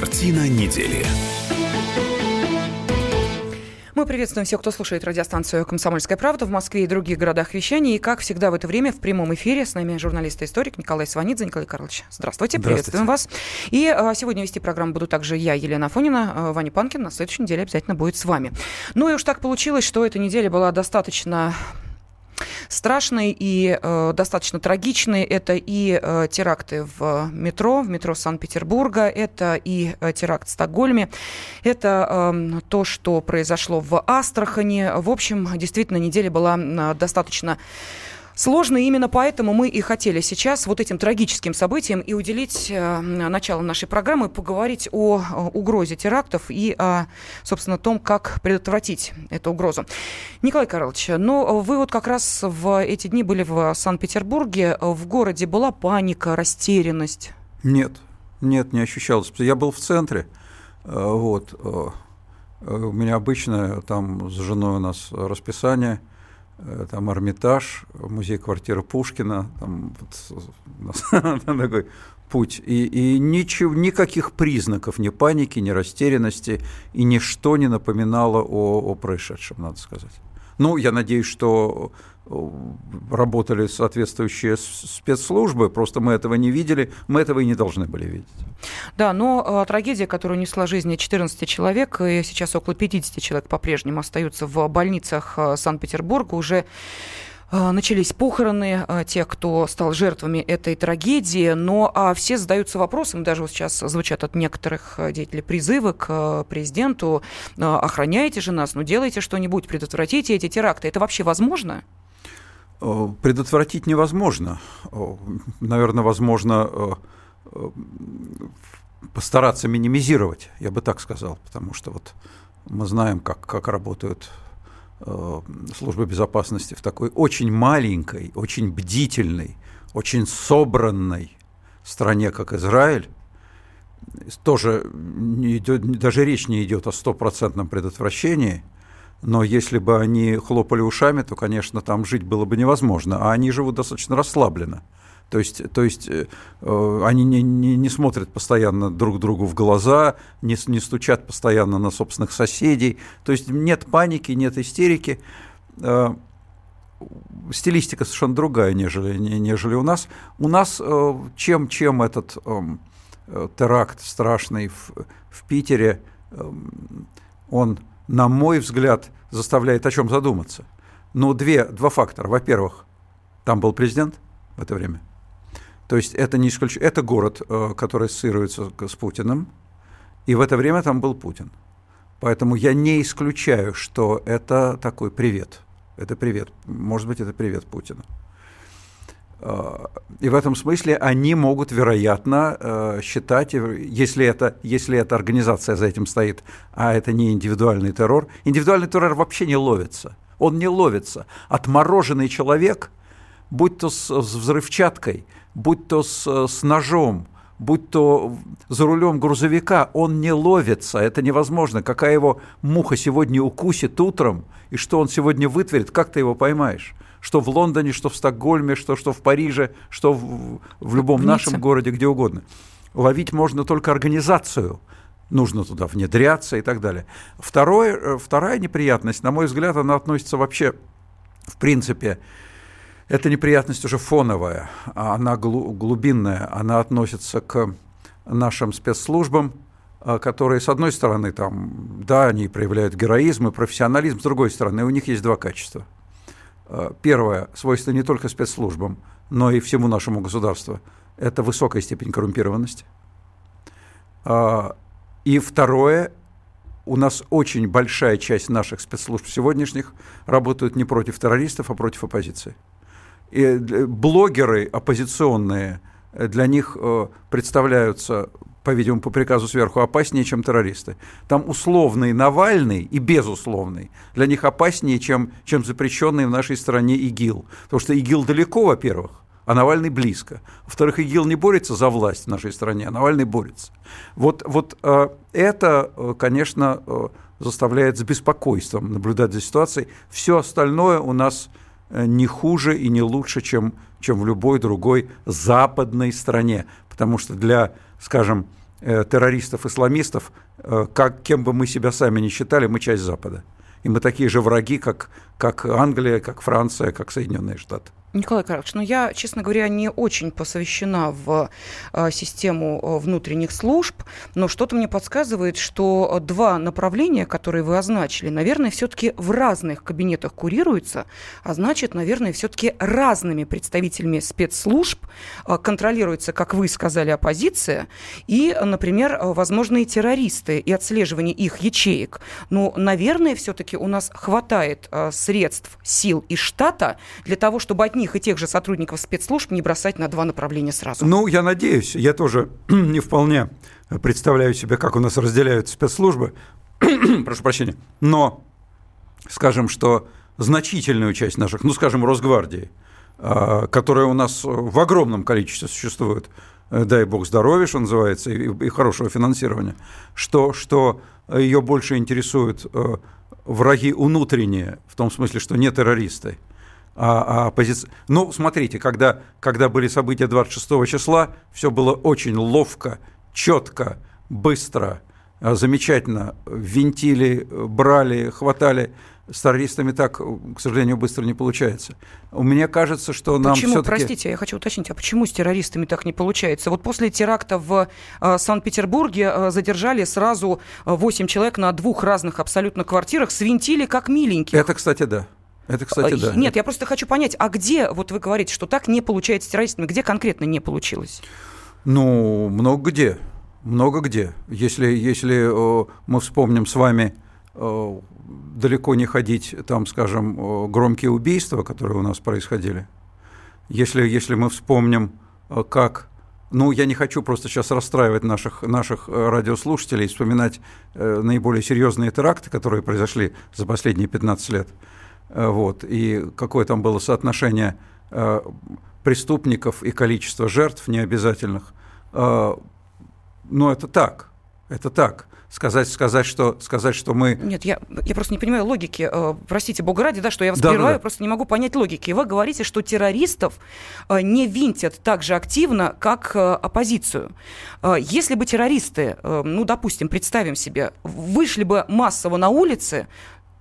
Картина недели. Мы приветствуем всех, кто слушает радиостанцию «Комсомольская правда» в Москве и других городах вещания. И, как всегда, в это время в прямом эфире с нами журналист и историк Николай Сванидзе. Николай Карлович, здравствуйте. Приветствуем вас. И сегодня вести программу буду также я, Елена Афонина, Ваня Панкин. На следующей неделе обязательно будет с вами. Ну и уж так получилось, что эта неделя была достаточно... страшные и достаточно трагичные. Это и теракты в метро Санкт-Петербурга, это и теракт в Стокгольме, это то, что произошло в Астрахани. В общем, действительно, неделя была достаточно сложно, и именно поэтому мы и хотели сейчас вот этим трагическим событиям и уделить начало нашей программы, поговорить о угрозе терактов и о, собственно, том, как предотвратить эту угрозу. Николай Карлович, но вы вот как раз в эти дни были в Санкт-Петербурге. В городе была паника, растерянность? Нет, не ощущалось. Я был в центре, вот. У меня обычно там с женой у нас расписание. Там Эрмитаж, музей-квартира Пушкина, там вот, такой путь. И ничего, никаких признаков ни паники, ни растерянности, и ничто не напоминало о происшедшем, надо сказать. Ну, я надеюсь, что работали соответствующие спецслужбы, просто мы этого не видели, мы этого и не должны были видеть. Да, но трагедия, которая унесла жизни 14 человек, и сейчас около 50 человек по-прежнему остаются в больницах Санкт-Петербурга, уже начались похороны тех, кто стал жертвами этой трагедии, но все задаются вопросом, даже вот сейчас звучат от некоторых деятелей призывы к президенту: охраняйте же нас, ну делайте что-нибудь, предотвратите эти теракты. Это вообще возможно? Предотвратить невозможно. Наверное, возможно постараться минимизировать, я бы так сказал, потому что вот мы знаем, как работают службы безопасности в такой очень маленькой, очень бдительной, очень собранной стране, как Израиль. Тоже не идет, даже речь не идет о стопроцентном предотвращении, но если бы они хлопали ушами, то, конечно, там жить было бы невозможно, а они живут достаточно расслабленно. То есть они не смотрят постоянно друг другу в глаза, не стучат постоянно на собственных соседей. То есть нет паники, нет истерики. Стилистика совершенно другая, нежели у нас. У нас чем этот теракт страшный в Питере, он, на мой взгляд, заставляет о чем задуматься. Ну, два фактора. Во-первых, там был президент в это время. То есть это не исключено. Это город, который ассоциируется с Путиным, и в это время там был Путин. Поэтому я не исключаю, что это такой привет. Это привет. Может быть, это привет Путина. И в этом смысле они могут, вероятно, считать, если эта организация за этим стоит, а это не индивидуальный террор. Индивидуальный террор вообще не ловится. Он не ловится. Отмороженный человек, будь то с взрывчаткой, будь то с ножом, будь то за рулем грузовика, он не ловится, это невозможно. Какая его муха сегодня укусит утром, и что он сегодня вытворит, как ты его поймаешь? Что в Лондоне, что в Стокгольме, что в Париже, что в любом нашем городе, где угодно. Ловить можно только организацию, нужно туда внедряться и так далее. Вторая неприятность, на мой взгляд, она относится вообще, в принципе, эта неприятность уже фоновая, она глубинная, она относится к нашим спецслужбам, которые, с одной стороны, там, да, они проявляют героизм и профессионализм, с другой стороны, у них есть два качества. Первое, свойство не только спецслужбам, но и всему нашему государству, это высокая степень коррумпированности. И второе, у нас очень большая часть наших спецслужб сегодняшних работают не против террористов, а против оппозиции. И блогеры оппозиционные для них представляются, по-видимому, по приказу сверху опаснее, чем террористы. Там условный Навальный и безусловный для них опаснее, чем запрещенный в нашей стране ИГИЛ. Потому что ИГИЛ далеко, во-первых, а Навальный близко. Во-вторых, ИГИЛ не борется за власть в нашей стране, а Навальный борется. Вот это, конечно, заставляет с беспокойством наблюдать за ситуацией. Все остальное у нас не хуже и не лучше, чем в любой другой западной стране. Потому что для, скажем, террористов-исламистов, как, кем бы мы себя сами ни считали, мы часть Запада. И мы такие же враги, как Англия, как Франция, как Соединенные Штаты. Николай Карлович, ну я, честно говоря, не очень посвящена в систему внутренних служб, но что-то мне подсказывает, что два направления, которые вы означили, наверное, все-таки в разных кабинетах курируются, а значит, наверное, все-таки разными представителями спецслужб контролируется, как вы сказали, оппозиция и, например, возможные террористы и отслеживание их ячеек. Но, наверное, все-таки у нас хватает средств, сил и штата для того, чтобы от них и тех же сотрудников спецслужб не бросать на два направления сразу. Ну, я надеюсь, я тоже не вполне представляю себе, как у нас разделяют спецслужбы, прошу прощения, но скажем, что значительную часть наших, ну, скажем, Росгвардии, которая у нас в огромном количестве существует, дай бог здоровья, что называется, и хорошего финансирования, что ее больше интересуют враги внутренние, в том смысле, что не террористы, Ну, смотрите, когда были события 26 числа, все было очень ловко, четко, быстро, замечательно. Винтили, брали, хватали. С террористами так, к сожалению, быстро не получается. Мне кажется, что нам все-таки... Почему, простите, я хочу уточнить, а почему с террористами так не получается? Вот после теракта в Санкт-Петербурге задержали сразу 8 человек на двух разных абсолютно квартирах, свинтили как миленьких. Это, кстати, да. Нет, я просто хочу понять, а где, вот вы говорите, что так не получается с террористами, где конкретно не получилось? Ну, много где. Если мы вспомним с вами, далеко не ходить, там, скажем, громкие убийства, которые у нас происходили, если мы вспомним, как... Ну, я не хочу просто сейчас расстраивать наших радиослушателей, вспоминать наиболее серьезные теракты, которые произошли за последние 15 лет. Вот, и какое там было соотношение преступников и количество жертв необязательных. Но это так. Сказать, что мы... Нет, я просто не понимаю логики. Простите, бога ради, да, что я вас прерываю, просто не могу понять логики. Вы говорите, что террористов не винтят так же активно, как оппозицию. Если бы террористы, ну, допустим, представим себе, вышли бы массово на улицы,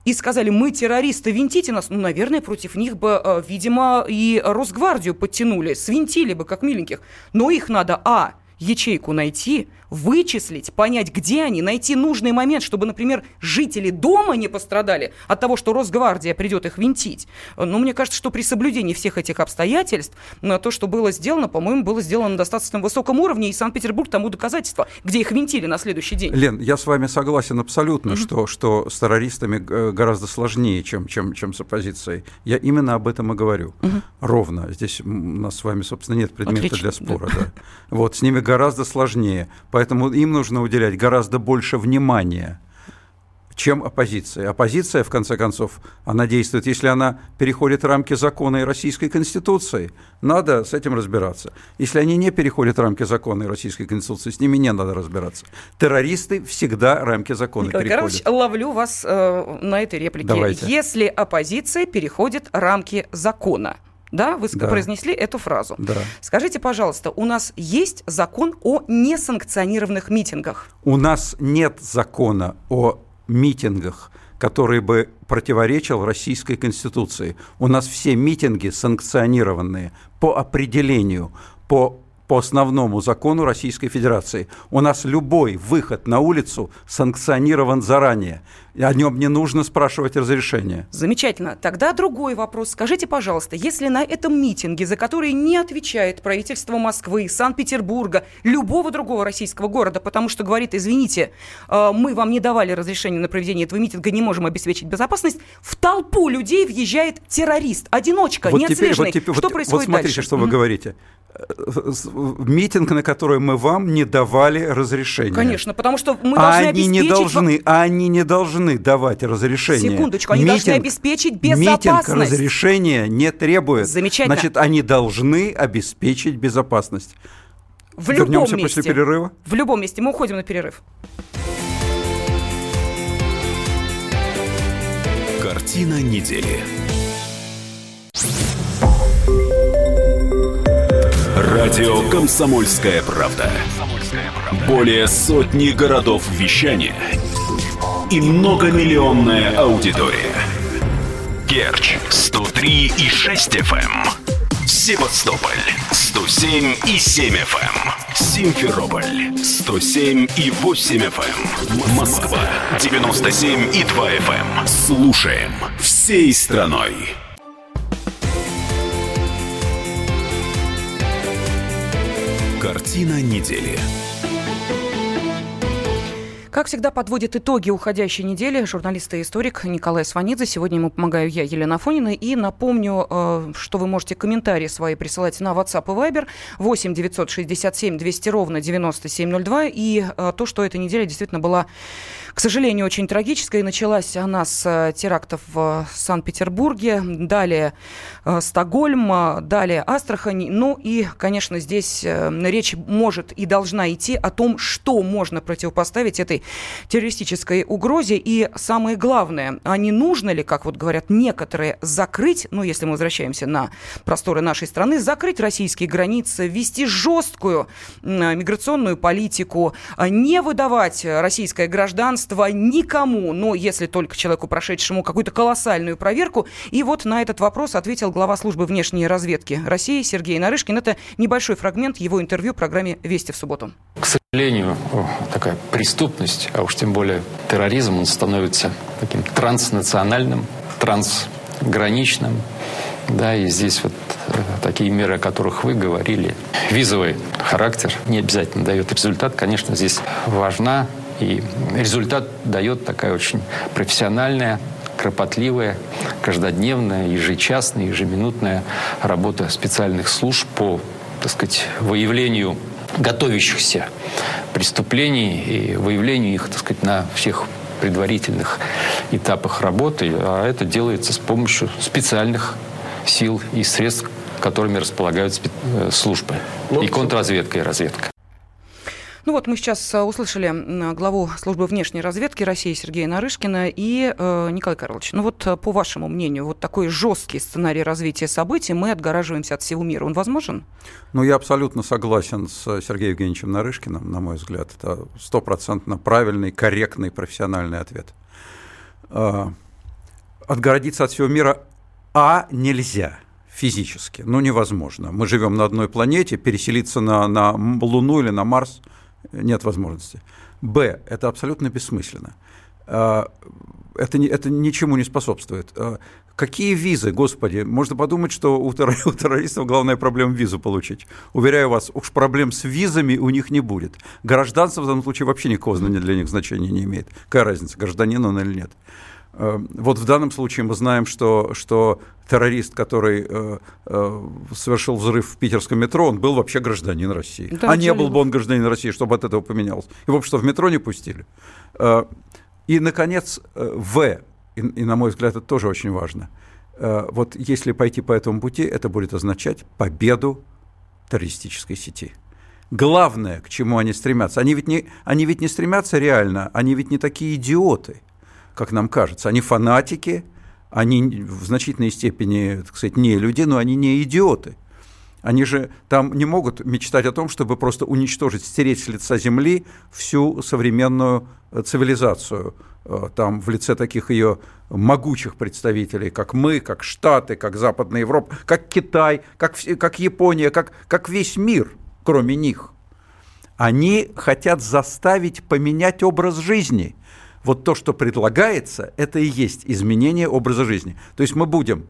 и сказали, мы террористы, винтите нас, ну, наверное, против них бы, видимо, и Росгвардию подтянули, свинтили бы, как миленьких. Но их надо, ячейку найти, вычислить, понять, где они, найти нужный момент, чтобы, например, жители дома не пострадали от того, что Росгвардия придет их винтить. Но мне кажется, что при соблюдении всех этих обстоятельств то, что было сделано, по-моему, было сделано на достаточно высоком уровне, и Санкт-Петербург тому доказательство, где их винтили на следующий день. Лен, я с вами согласен абсолютно, что с террористами гораздо сложнее, чем с оппозицией. Я именно об этом и говорю. Ровно. Здесь у нас с вами, собственно, нет предмета для спора. Да. Вот, с ними гораздо сложнее, поэтому им нужно уделять гораздо больше внимания, чем оппозиции. Оппозиция, в конце концов, она действует, если она переходит рамки закона и Российской Конституции, надо с этим разбираться. Если они не переходят рамки закона и Российской Конституции, с ними не надо разбираться. Террористы всегда рамки закона переходят. Николай Карлович, ловлю вас на этой реплике. Давайте. Если оппозиция переходит рамки закона. Да, вы произнесли эту фразу. Да. Скажите, пожалуйста, у нас есть закон о несанкционированных митингах? У нас нет закона о митингах, который бы противоречил Российской Конституции. У нас все митинги санкционированные по определению, по основному закону Российской Федерации. У нас любой выход на улицу санкционирован заранее. О нем не нужно спрашивать разрешения. Замечательно. Тогда другой вопрос. Скажите, пожалуйста, если на этом митинге, за который не отвечает правительство Москвы, Санкт-Петербурга, любого другого российского города, потому что говорит, извините, мы вам не давали разрешения на проведение этого митинга, не можем обеспечить безопасность, в толпу людей въезжает террорист, одиночка, неотслеженный. Что происходит дальше? Вот смотрите, дальше? Что вы говорите. Митинг, на который мы вам не давали разрешения. Конечно, потому что мы должны обеспечить... Они не должны давать разрешение. Секундочку, они должны обеспечить безопасность. Митинг разрешения не требует. Замечательно. Значит, они должны обеспечить безопасность. Вернемся после перерыва? В любом месте. Мы уходим на перерыв. Картина недели. Радио «Комсомольская правда». более сотни городов вещания и многомиллионная аудитория. Керчь 103 и 6 FM, Севастополь 107 и 7 FM, Симферополь 107 и 8 FM, Москва 97 и 2 FM. Слушаем всей страной. Картина недели. Как всегда, подводит итоги уходящей недели журналист и историк Николай Сванидзе. Сегодня ему помогаю я, Елена Афонина. И напомню, что вы можете комментарии свои присылать на WhatsApp и Viber 8 967 200 ровно 9702. И то, что эта неделя действительно была, к сожалению, очень трагической. Началась она с терактов в Санкт-Петербурге, далее Стокгольм, далее Астрахань. Ну и, конечно, здесь речь может и должна идти о том, что можно противопоставить этой террористической угрозе. И самое главное, а не нужно ли, как вот говорят некоторые, закрыть, ну, если мы возвращаемся на просторы нашей страны, закрыть российские границы, ввести жесткую миграционную политику, не выдавать российское гражданство никому, но если только человеку, прошедшему какую-то колоссальную проверку. И вот на этот вопрос ответил глава службы внешней разведки России Сергей Нарышкин. Это небольшой фрагмент его интервью в программе «Вести в субботу». К сожалению, такая преступность, а уж тем более терроризм, он становится таким транснациональным, трансграничным. Да, и здесь вот такие меры, о которых вы говорили, визовый характер не обязательно дает результат. Конечно, здесь важна, и результат дает такая очень профессиональная, кропотливая, каждодневная, ежечасная, ежеминутная работа специальных служб по, так сказать, выявлению готовящихся преступлений и выявлению их, так сказать, на всех предварительных этапах работы. А это делается с помощью специальных сил и средств, которыми располагают службы. И контрразведка, и разведка. Ну вот мы сейчас услышали главу службы внешней разведки России Сергея Нарышкина. И, Николай Карлович, ну вот по вашему мнению, вот такой жесткий сценарий развития событий, мы отгораживаемся от всего мира, он возможен? Ну я абсолютно согласен с Сергеем Евгеньевичем Нарышкиным, на мой взгляд. Это стопроцентно правильный, корректный, профессиональный ответ. Отгородиться от всего мира нельзя. Физически. Ну невозможно. Мы живем на одной планете, переселиться на Луну или на Марс нет возможности. Б. Это абсолютно бессмысленно. Это ничему не способствует. Какие визы, господи? Можно подумать, что у террористов главная проблема визу получить. Уверяю вас, уж проблем с визами у них не будет. Гражданство в данном случае вообще никакого для них значения не имеет. Какая разница, гражданин он или нет? Вот в данном случае мы знаем, что террорист, который совершил взрыв в питерском метро, он был вообще гражданин России. Да, а не был бы он гражданин России, чтобы от этого поменялось. Его бы что, в метро не пустили? И, наконец, и, на мой взгляд, это тоже очень важно. Вот если пойти по этому пути, это будет означать победу террористической сети. Главное, к чему они стремятся. Они ведь не стремятся реально, они ведь не такие идиоты, как нам кажется. Они фанатики, они в значительной степени, так сказать, не люди, но они не идиоты. Они же там не могут мечтать о том, чтобы просто уничтожить, стереть с лица земли всю современную цивилизацию, там в лице таких ее могучих представителей, как мы, как Штаты, как Западная Европа, как Китай, как Япония, как весь мир, кроме них. Они хотят заставить поменять образ жизни. Вот то, что предлагается, это и есть изменение образа жизни. То есть мы будем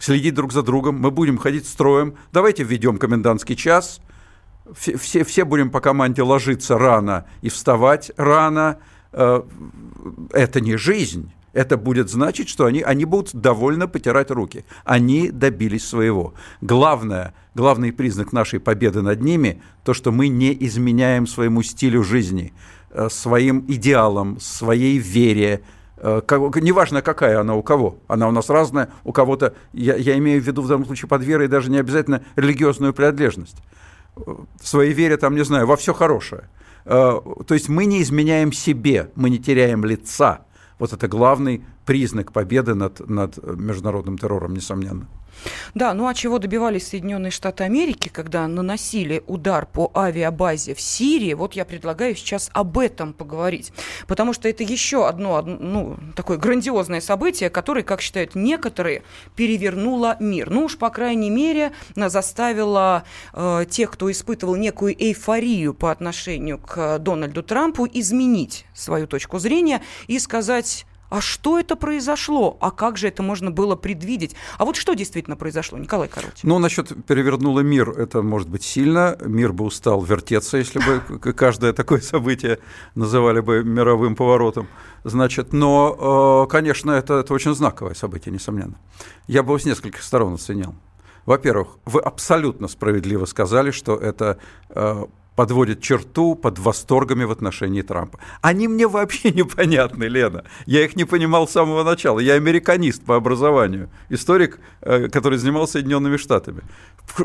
следить друг за другом, мы будем ходить строем, давайте введем комендантский час, все будем по команде ложиться рано и вставать рано. Это не жизнь. Это будет значить, что они будут довольно потирать руки. Они добились своего. Главный признак нашей победы над ними – то, что мы не изменяем своему стилю жизни, своим идеалам, своей вере. Неважно, какая она у кого. Она у нас разная. У кого-то, я имею в виду в данном случае под верой, даже не обязательно религиозную принадлежность. В своей вере, там, не знаю, во все хорошее. То есть мы не изменяем себе, мы не теряем лица. Вот это главный признак победы над международным террором, несомненно. Да, ну а чего добивались Соединенные Штаты Америки, когда наносили удар по авиабазе в Сирии, вот я предлагаю сейчас об этом поговорить. Потому что это еще одно, такое грандиозное событие, которое, как считают некоторые, перевернуло мир. Ну уж, по крайней мере, заставило тех, кто испытывал некую эйфорию по отношению к Дональду Трампу, изменить свою точку зрения и сказать: а что это произошло? А как же это можно было предвидеть? А вот что действительно произошло, Николай Коротич? Ну, насчет перевернуло мир, это может быть сильно. Мир бы устал вертеться, если бы каждое такое событие называли бы мировым поворотом. Значит, но, конечно, это очень знаковое событие, несомненно. Я бы его с нескольких сторон оценил. Во-первых, вы абсолютно справедливо сказали, что это подводит черту под восторгами в отношении Трампа. Они мне вообще непонятны, Лена. Я их не понимал с самого начала. Я американист по образованию, историк, который занимался Соединенными Штатами.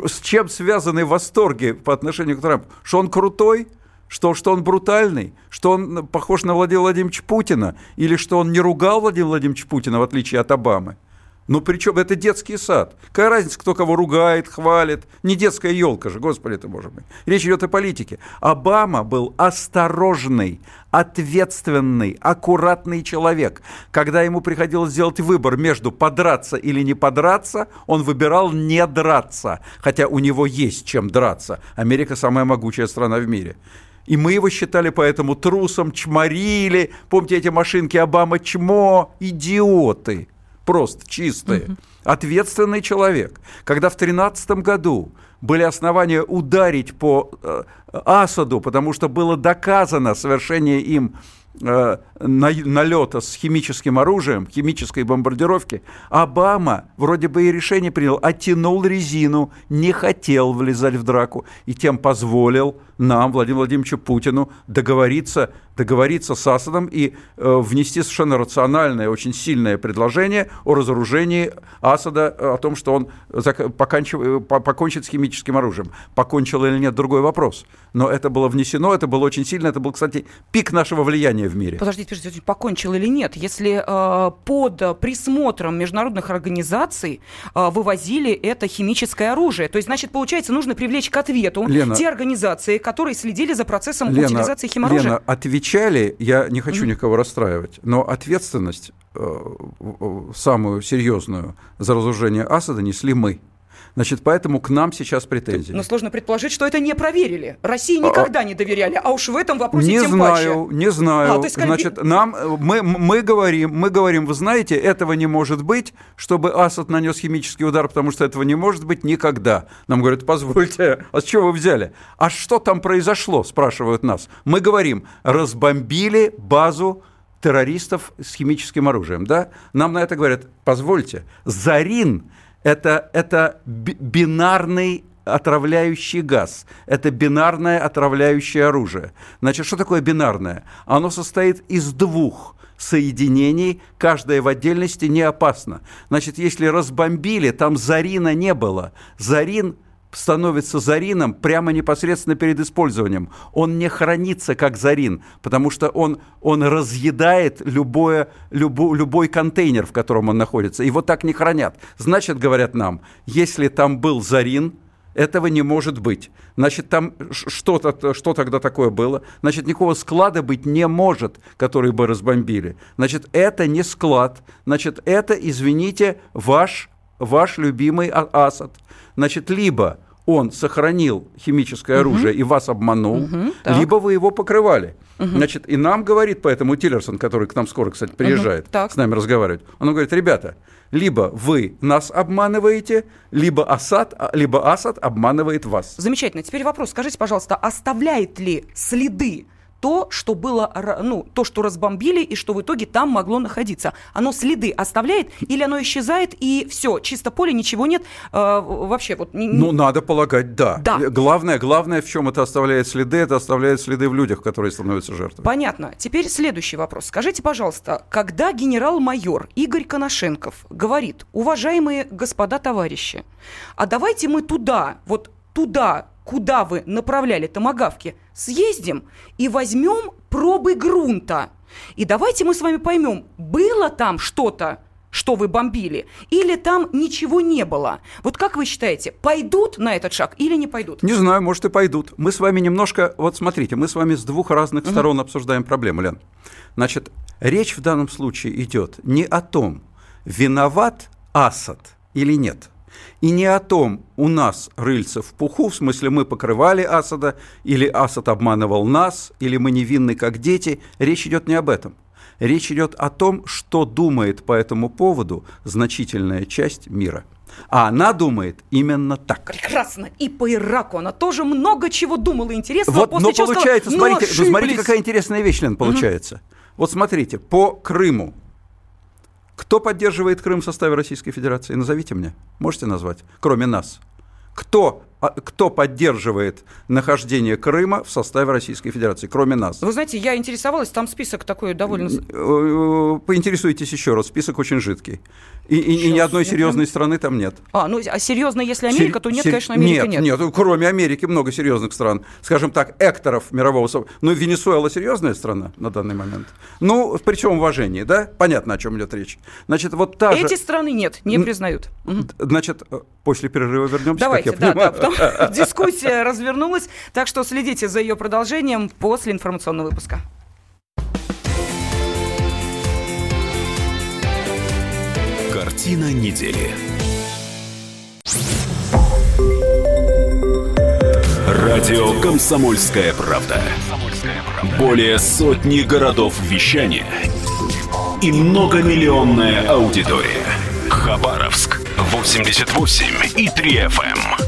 С чем связаны восторги по отношению к Трампу? Что он крутой? Что он брутальный, что он похож на Владимира Владимировича Путина, или что он не ругал Владимира Владимировича Путина, в отличие от Обамы? Ну, причем это детский сад. Какая разница, кто кого ругает, хвалит? Не детская елка же, господи ты, боже мой. Речь идет о политике. Обама был осторожный, ответственный, аккуратный человек. Когда ему приходилось сделать выбор между подраться или не подраться, он выбирал не драться. Хотя у него есть чем драться. Америка самая могучая страна в мире. И мы его считали поэтому трусом, чморили. Помните эти машинки Обама чмо? Идиоты. Просто чистые. Ответственный человек. Когда в 2013 году были основания ударить по Асаду, потому что было доказано совершение им налета с химическим оружием, химической бомбардировки, Обама вроде бы и решение принял, оттянул резину, не хотел влезать в драку и тем позволил нам, Владимиру Владимировичу Путину, договориться с Асадом и внести совершенно рациональное, очень сильное предложение о разоружении Асада, о том, что он покончит с химическим оружием. Покончил или нет, другой вопрос. Но это было внесено, это было очень сильно, это был, кстати, пик нашего влияния в мире. Подождите, покончил или нет? Если под присмотром международных организаций вывозили это химическое оружие, то есть, значит, получается, нужно привлечь к ответу, Лена, те организации, которые следили за процессом утилизации химоружия. Лена, отвечали, я не хочу никого расстраивать, но ответственность самую серьезную за разоружение Асада несли мы. Значит, поэтому к нам сейчас претензии. Но сложно предположить, что это не проверили. России никогда не доверяли, а уж в этом вопросе не тем паче. Не знаю. То есть, значит, мы говорим, вы знаете, этого не может быть, чтобы Асад нанес химический удар, потому что этого не может быть никогда. Нам говорят: позвольте, а с чего вы взяли? А что там произошло, спрашивают нас. Мы говорим: разбомбили базу террористов с химическим оружием. Да? Нам на это говорят: позвольте, Зарин — это бинарный отравляющий газ. Это бинарное отравляющее оружие. Значит, что такое бинарное? Оно состоит из двух соединений, каждое в отдельности не опасно. Значит, если разбомбили, там зарина не было. Зарин становится зарином прямо непосредственно перед использованием. Он не хранится как зарин, потому что он разъедает любой контейнер, в котором он находится. Его так не хранят. Значит, говорят нам, если там был зарин, этого не может быть. Значит, там что тогда такое было? Значит, никакого склада быть не может, который бы разбомбили. Значит, это не склад. Значит, это, извините, ваш любимый Асад. Значит, либо он сохранил химическое оружие и вас обманул, либо вы его покрывали. Значит, и нам говорит поэтому Тиллерсон, который к нам скоро, кстати, приезжает, с нами разговаривает. Он говорит: ребята, либо вы нас обманываете, либо Асад обманывает вас. Замечательно. Теперь вопрос. Скажите, пожалуйста, оставляет ли следы то, что было, то, что разбомбили и что в итоге там могло находиться? Оно следы оставляет или оно исчезает, и все, чисто поле, ничего нет? Вообще вот... надо полагать, да. Главное, в чем это оставляет следы в людях, которые становятся жертвами. Понятно. Теперь следующий вопрос. Скажите, пожалуйста, когда генерал-майор Игорь Коношенков говорит: уважаемые господа товарищи, а давайте мы туда, куда вы направляли томагавки, съездим и возьмем пробы грунта. И давайте мы с вами поймем, было там что-то что вы бомбили, или там ничего не было? Вот как вы считаете, пойдут на этот шаг или не пойдут? Не знаю, может, и пойдут. Мы с вами немножко, вот смотрите, мы с вами с двух разных сторон обсуждаем проблему, Лен. Значит, речь в данном случае идет не о том, виноват Асад или нет, и не о том, у нас рыльце в пуху, в смысле мы покрывали Асада, или Асад обманывал нас, или мы невинны как дети, речь идет не об этом. Речь идет о том, что думает по этому поводу значительная часть мира. А она думает именно так. Прекрасно. И по Ираку она тоже много чего думала интересного. Вот, после чего получается, сказала, смотрите, какая интересная вещь, Лен, получается. Вот смотрите, по Крыму. Кто поддерживает Крым в составе Российской Федерации? Назовите мне. Можете назвать? Кроме нас. Кто поддерживает нахождение Крыма в составе Российской Федерации, кроме нас? Вы знаете, я интересовалась, там список такой довольно... Поинтересуйтесь еще раз, список очень жидкий. И ни одной серьезной страны там нет. А серьезно, если Америка, то нет, конечно, Америки нет. Нет, кроме Америки много серьезных стран. Скажем так, экторов мирового сообщества. Ну, Венесуэла серьезная страна на данный момент. Ну, при всем уважении, да? Понятно, о чем идет речь. Значит, вот та Эти страны нет, не признают. Значит, после перерыва вернемся, давайте, как я понимаю. Да, дискуссия развернулась, так что следите за ее продолжением после информационного выпуска. Картина недели. Радио «Комсомольская правда». Более сотни городов вещания и многомиллионная аудитория. Хабаровск 88,3 FM.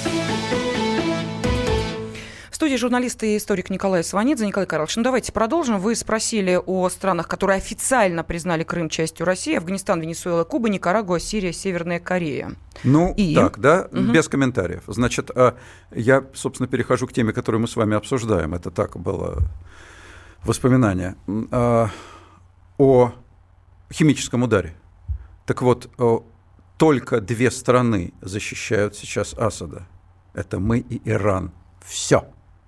В студии журналист и историк Николай Сванидзе. Николай Карлович, ну давайте продолжим. Вы спросили о странах, которые официально признали Крым частью России: Афганистан, Венесуэла, Куба, Никарагуа, Сирия, Северная Корея. Ну, так, да, без комментариев. Значит, я, собственно, перехожу к теме, которую мы с вами обсуждаем. Это так было воспоминание о химическом ударе. Так вот, только две страны защищают сейчас Асада. Это мы и Иран. Все.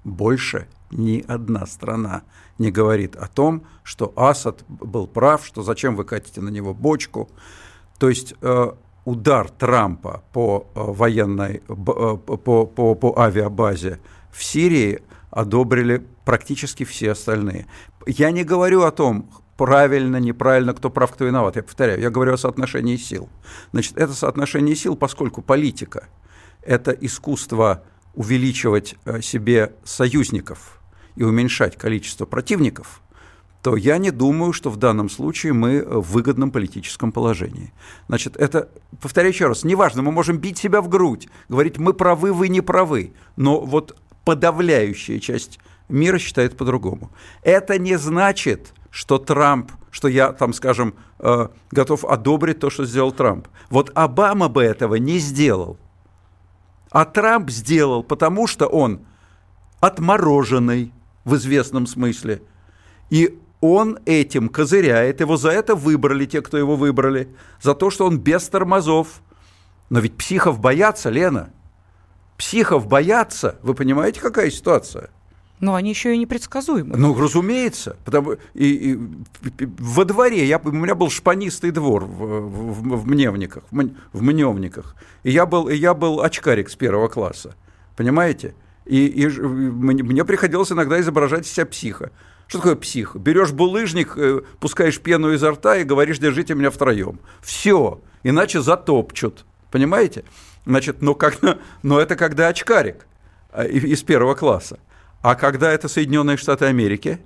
Больше ни одна страна не говорит о том, что Асад был прав, что зачем вы катите на него бочку. То есть удар Трампа по военной, по авиабазе в Сирии одобрили практически все остальные. Я не говорю о том, правильно, неправильно, кто прав, кто виноват. Я повторяю, я говорю о соотношении сил. Значит, это соотношение сил, поскольку политика – это искусство увеличивать себе союзников и уменьшать количество противников, то я не думаю, что в данном случае мы в выгодном политическом положении. Значит, это, повторяю еще раз, неважно, мы можем бить себя в грудь, говорить, мы правы, вы не правы, но вот подавляющая часть мира считает по-другому. Это не значит, что Трамп, что я, там, скажем, готов одобрить то, что сделал Трамп. Вот Обама бы этого не сделал. А Трамп сделал, потому что он отмороженный в известном смысле. И он этим козыряет. Его за это выбрали те, кто его выбрали. За то, что он без тормозов. Но ведь психов боятся, Лена. Психов боятся. Вы понимаете, какая ситуация? Но они еще и непредсказуемы. Ну, разумеется. Потому, и во дворе, у меня был шпанистый двор в Мневниках. В Мневниках. И я был очкарик с первого класса. Понимаете? И мне приходилось иногда изображать из себя психа. Что такое псих? Берешь булыжник, пускаешь пену изо рта и говоришь, держите меня втроем. Все. Иначе затопчут. Понимаете? Значит, но это когда очкарик из первого класса. А когда это Соединенные Штаты Америки,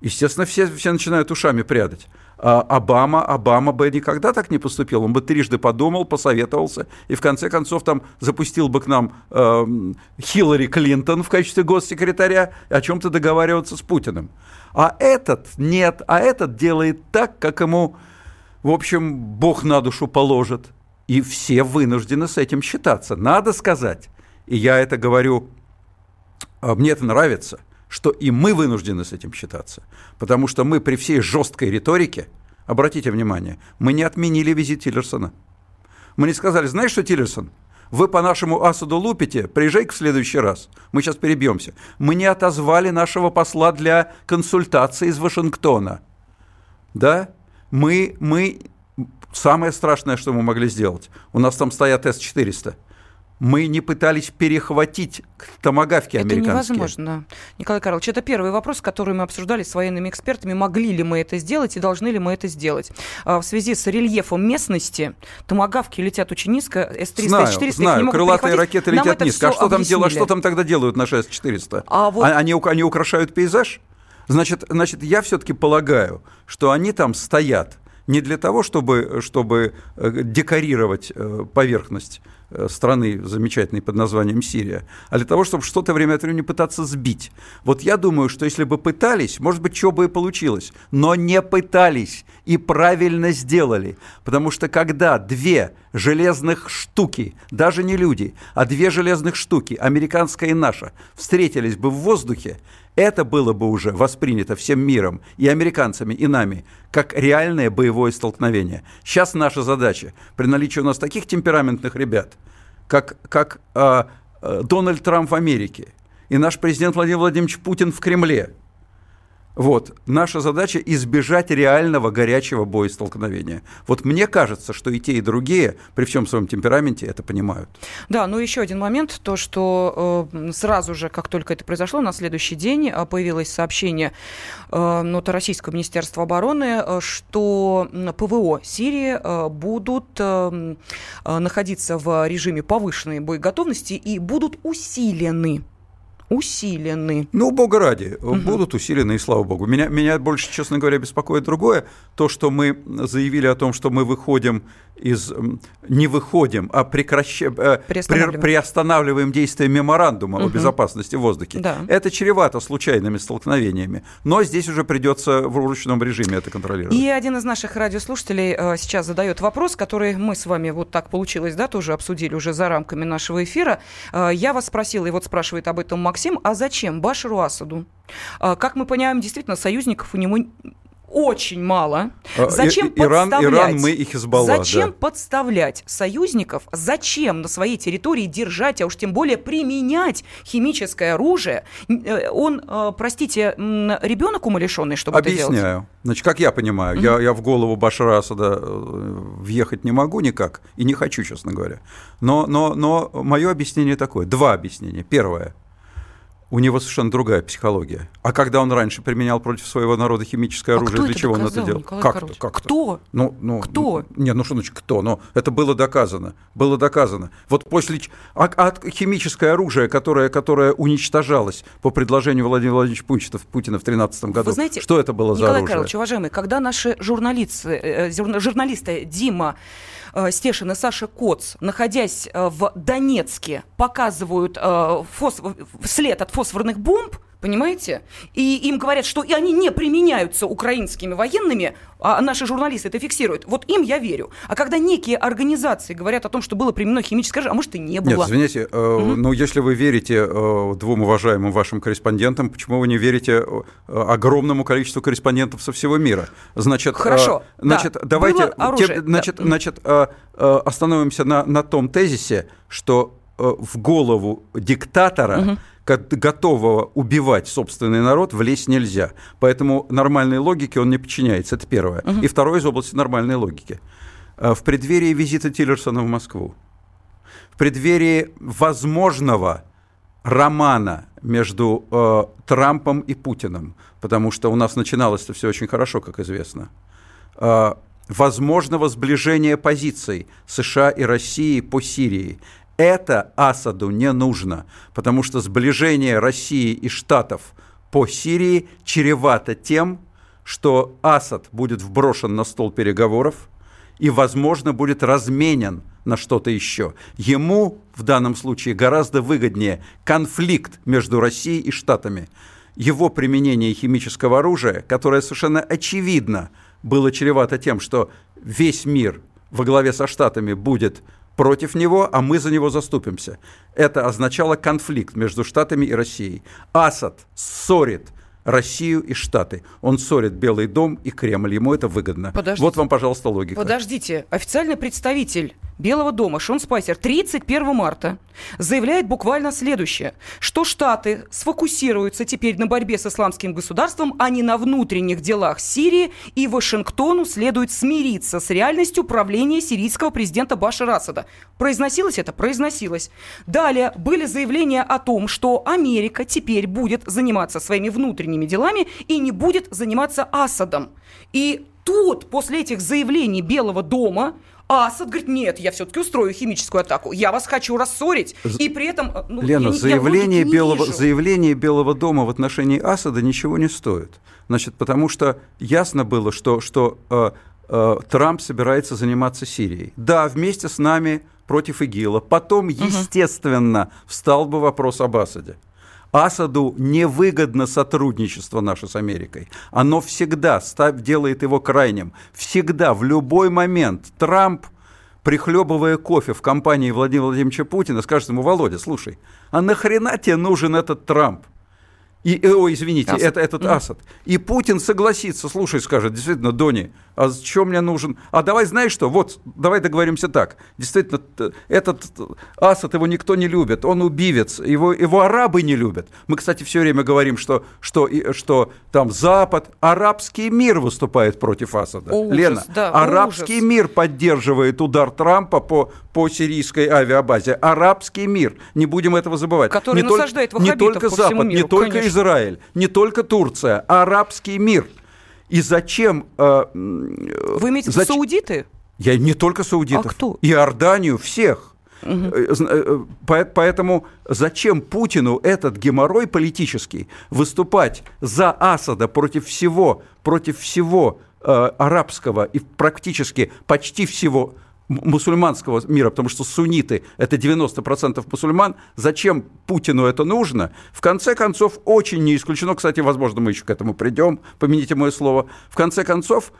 естественно, все начинают ушами прядать. Обама бы никогда так не поступил. Он бы трижды подумал, посоветовался, и в конце концов там запустил бы к нам Хиллари Клинтон в качестве госсекретаря, о чем-то договариваться с Путиным. А этот нет, а этот делает так, как ему, в общем, Бог на душу положит. И все вынуждены с этим считаться. Надо сказать, и я это говорю... Мне это нравится. что и мы вынуждены с этим считаться. Потому что мы при всей жесткой риторике, обратите внимание, мы не отменили визит Тиллерсона. Мы не сказали: знаешь что, Тиллерсон, вы по нашему Асаду лупите, приезжай-ка в следующий раз, мы сейчас перебьемся. Мы не отозвали нашего посла для консультации из Вашингтона. Да? Мы самое страшное, что мы могли сделать, у нас там стоят С-400. Мы не пытались перехватить томагавки американские. Это невозможно. Николай Карлович, это первый вопрос, который мы обсуждали с военными экспертами. Могли ли мы это сделать и должны ли мы это сделать? В связи с рельефом местности томагавки летят очень низко. С-300 знаю, и С-400 знаю, их не могут крылатые ракеты летят низко. А что там, тогда делают наши С-400? Они украшают пейзаж? Значит, я все-таки полагаю, что они там стоят не для того, чтобы декорировать поверхность страны замечательной под названием Сирия, а для того, чтобы что-то время от времени пытаться сбить. Вот я думаю, что если бы пытались, может быть, что бы и получилось, но не пытались и правильно сделали, потому что когда две железных штуки, даже не люди, а две железных штуки, американская и наша, встретились бы в воздухе, это было бы уже воспринято всем миром, и американцами, и нами, как реальное боевое столкновение. Сейчас наша задача, при наличии у нас таких темпераментных ребят, как Дональд Трамп в Америке и наш президент Владимир Владимирович Путин в Кремле, вот, наша задача избежать реального горячего боестолкновения. Вот мне кажется, что и те, и другие при всем своем темпераменте это понимают. Да, ну еще один момент, то, что сразу же, как только это произошло, на следующий день появилось сообщение нота Российского министерства обороны, что ПВО Сирии будут находиться в режиме повышенной боеготовности и будут усилены. Ну, бога ради, будут усилены, и слава богу. Меня больше, честно говоря, беспокоит другое. То, что мы заявили о том, что мы приостанавливаем действие меморандума о безопасности в воздухе. Да. Это чревато случайными столкновениями. Но здесь уже придется в ручном режиме это контролировать. И один из наших радиослушателей сейчас задает вопрос, который мы с вами вот так получилось, да, тоже обсудили уже за рамками нашего эфира. Я вас спросила, и вот спрашивает об этом Максим, а зачем Башару Асаду? Как мы понимаем, действительно, союзников у него очень мало. Зачем подставлять? Иран, мы и Хизбалла. Зачем подставлять союзников? Зачем на своей территории держать, а уж тем более применять химическое оружие? Он, простите, ребенок умалишенный, чтобы это делать? Объясняю. Значит, как я понимаю, я в голову Башара Асада въехать не могу никак и не хочу, честно говоря. Но мое объяснение такое. Два объяснения. Первое. У него совершенно другая психология. А когда он раньше применял против своего народа химическое оружие, для чего доказал, он это делал? Как-то. Кто? Кто? Нет, что значит кто? Но это было доказано. Вот после химическое оружие, которое уничтожалось по предложению Владимира Владимировича Путина в 2013 году. Вы знаете, что это было за оружие? Николай Карлович, уважаемый, когда наши журналисты Дима Стешин и Саша Коц, находясь в Донецке, показывают след от фосфорных бомб, понимаете? И им говорят, что и они не применяются украинскими военными, а наши журналисты это фиксируют. Вот им я верю. А когда некие организации говорят о том, что было применено химическое оружие, а может и не было. Нет, извините, если вы верите двум уважаемым вашим корреспондентам, почему вы не верите огромному количеству корреспондентов со всего мира? Хорошо. Давайте остановимся на том тезисе, что в голову диктатора, готового убивать собственный народ, влезть нельзя. Поэтому нормальной логике он не подчиняется. Это первое. И второе из области нормальной логики. В преддверии визита Тиллерсона в Москву, в преддверии возможного романа между Трампом и Путиным, потому что у нас начиналось-то все очень хорошо, как известно, возможного сближения позиций США и России по Сирии. Это Асаду не нужно, потому что сближение России и Штатов по Сирии чревато тем, что Асад будет вброшен на стол переговоров и, возможно, будет разменен на что-то еще. Ему в данном случае гораздо выгоднее конфликт между Россией и Штатами. Его применение химического оружия, которое совершенно очевидно было чревато тем, что весь мир во главе со Штатами будет против него, а мы за него заступимся. Это означало конфликт между Штатами и Россией. Асад ссорит Россию и Штаты. Он ссорит Белый дом и Кремль. Ему это выгодно. Подождите. Вот вам, пожалуйста, логика. Подождите. Официальный представитель Белого дома Шон Спайсер 31 марта заявляет буквально следующее, что Штаты сфокусируются теперь на борьбе с исламским государством, а не на внутренних делах Сирии, и Вашингтону следует смириться с реальностью правления сирийского президента Башара Асада. Произносилось это? Произносилось. Далее были заявления о том, что Америка теперь будет заниматься своими внутренними делами и не будет заниматься Асадом. И тут, после этих заявлений Белого дома, Асад говорит: нет, я все-таки устрою химическую атаку, я вас хочу рассорить. И при этом... Ну, Лена, заявление Белого дома в отношении Асада ничего не стоит. Значит, потому что ясно было, что Трамп собирается заниматься Сирией. Да, вместе с нами против ИГИЛа. Потом, естественно, встал бы вопрос об Асаде. Асаду невыгодно сотрудничество наше с Америкой. Оно всегда делает его крайним. Всегда, в любой момент Трамп, прихлебывая кофе в компании Владимира Владимировича Путина, скажет ему: Володя, слушай, а нахрена тебе нужен этот Трамп? Асад. И Путин согласится, слушай, скажет: действительно, Дони, а зачем мне нужен? А давай, знаешь что, вот, давай договоримся так. Действительно, этот Асад, его никто не любит, он убивец, его арабы не любят. Мы, кстати, все время говорим, что там Запад, арабский мир выступает против Асада. Арабский мир поддерживает удар Трампа по сирийской авиабазе. Арабский мир, не будем этого забывать. Который насаждает ваххабитов по всему миру, не только Запад, Израиль, не только Турция, а арабский мир. И зачем... Вы имеете в виду саудиты? Я не только саудитов. А кто? Иорданию, всех. Угу. Поэтому зачем Путину этот геморрой политический, выступать за Асада против всего арабского и практически почти всего мусульманского мира, потому что сунниты – это 90% мусульман. Зачем Путину это нужно? В конце концов, очень не исключено, кстати, возможно, мы еще к этому придем, помяните мое слово, в конце концов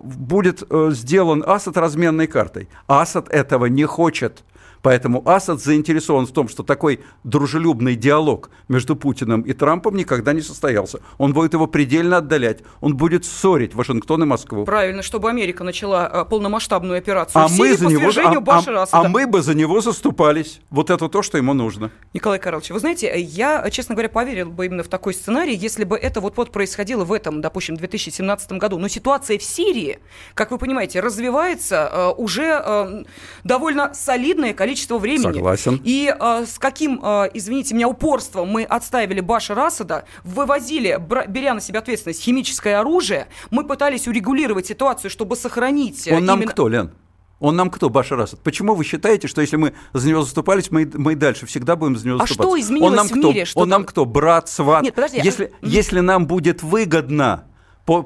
будет сделан Асад разменной картой. Асад этого не хочет. Поэтому Асад заинтересован в том, что такой дружелюбный диалог между Путиным и Трампом никогда не состоялся. Он будет его предельно отдалять. Он будет ссорить Вашингтон и Москву. Правильно, чтобы Америка начала полномасштабную операцию в Сирии по свержению Башара Асада. А мы бы за него заступались. Вот это то, что ему нужно. Николай Карлович, вы знаете, я, честно говоря, поверил бы именно в такой сценарий, если бы это вот происходило в этом, допустим, 2017 году. Но ситуация в Сирии, как вы понимаете, развивается уже довольно солидное количество времени. Согласен. И с каким, извините меня, упорством мы отстаивали Башара Асада, вывозили, беря на себя ответственность, химическое оружие, мы пытались урегулировать ситуацию, чтобы сохранить... Он нам кто, Лен? Он нам кто, Башар Асад? Почему вы считаете, что если мы за него заступались, мы и дальше всегда будем за него заступаться? А что изменилось в мире? Он нам кто, брат, сват? Нет, подожди. Если нам будет выгодно... По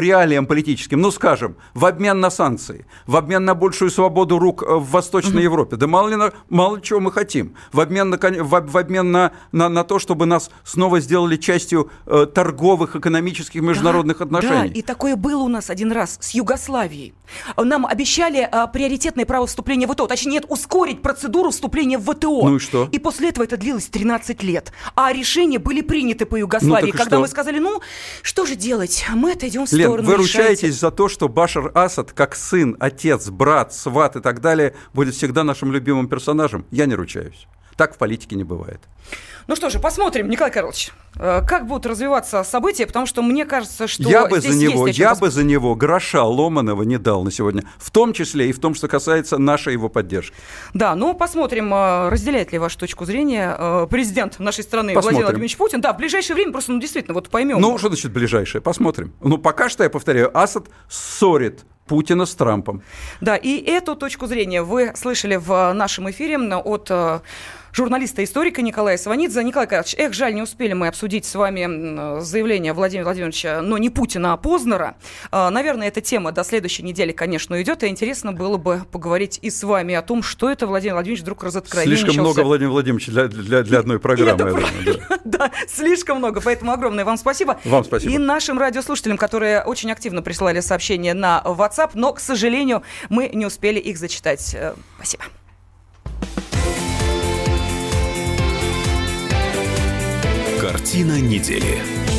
реалиям политическим, ну, скажем, в обмен на санкции, в обмен на большую свободу рук в Восточной Европе, да мало ли чего мы хотим, в обмен на то, чтобы нас снова сделали частью торговых, экономических, международных отношений. Да, и такое было у нас один раз с Югославией. Нам обещали приоритетное право вступления в ВТО, точнее, нет, ускорить процедуру вступления в ВТО. Ну и что? И после этого это длилось 13 лет. А решения были приняты по Югославии, когда мы сказали, что же делать? Мы отойдем в сторону. Лен, вы ручаетесь за то, что Башар Асад, как сын, отец, брат, сват и так далее, будет всегда нашим любимым персонажем? Я не ручаюсь. Так в политике не бывает. Ну что же, посмотрим, Николай Карлович, как будут развиваться события, потому что мне кажется, что я бы за него гроша ломаного не дал на сегодня, в том числе и в том, что касается нашей его поддержки. Да, ну посмотрим, разделяет ли вашу точку зрения президент нашей страны Владимир Владимирович Путин. Да, в ближайшее время просто, действительно, поймем. Ну, что значит ближайшее? Посмотрим. Пока что, я повторяю, Асад ссорит Путина с Трампом. Да, и эту точку зрения вы слышали в нашем эфире от журналиста-историка Николая Сванидзе. Николай Карлович, жаль, не успели мы обсудить с вами заявление Владимира Владимировича, но не Путина, а Познера. Наверное, эта тема до следующей недели, конечно, уйдет, и интересно было бы поговорить и с вами о том, что это Владимир Владимирович вдруг разоткровенничался. Слишком много Владимира Владимировича для одной программы. Да, слишком много, поэтому огромное вам спасибо. Вам спасибо. И нашим радиослушателям, которые очень активно прислали сообщения на WhatsApp, но, к сожалению, мы не успели их зачитать. Спасибо. Картина недели.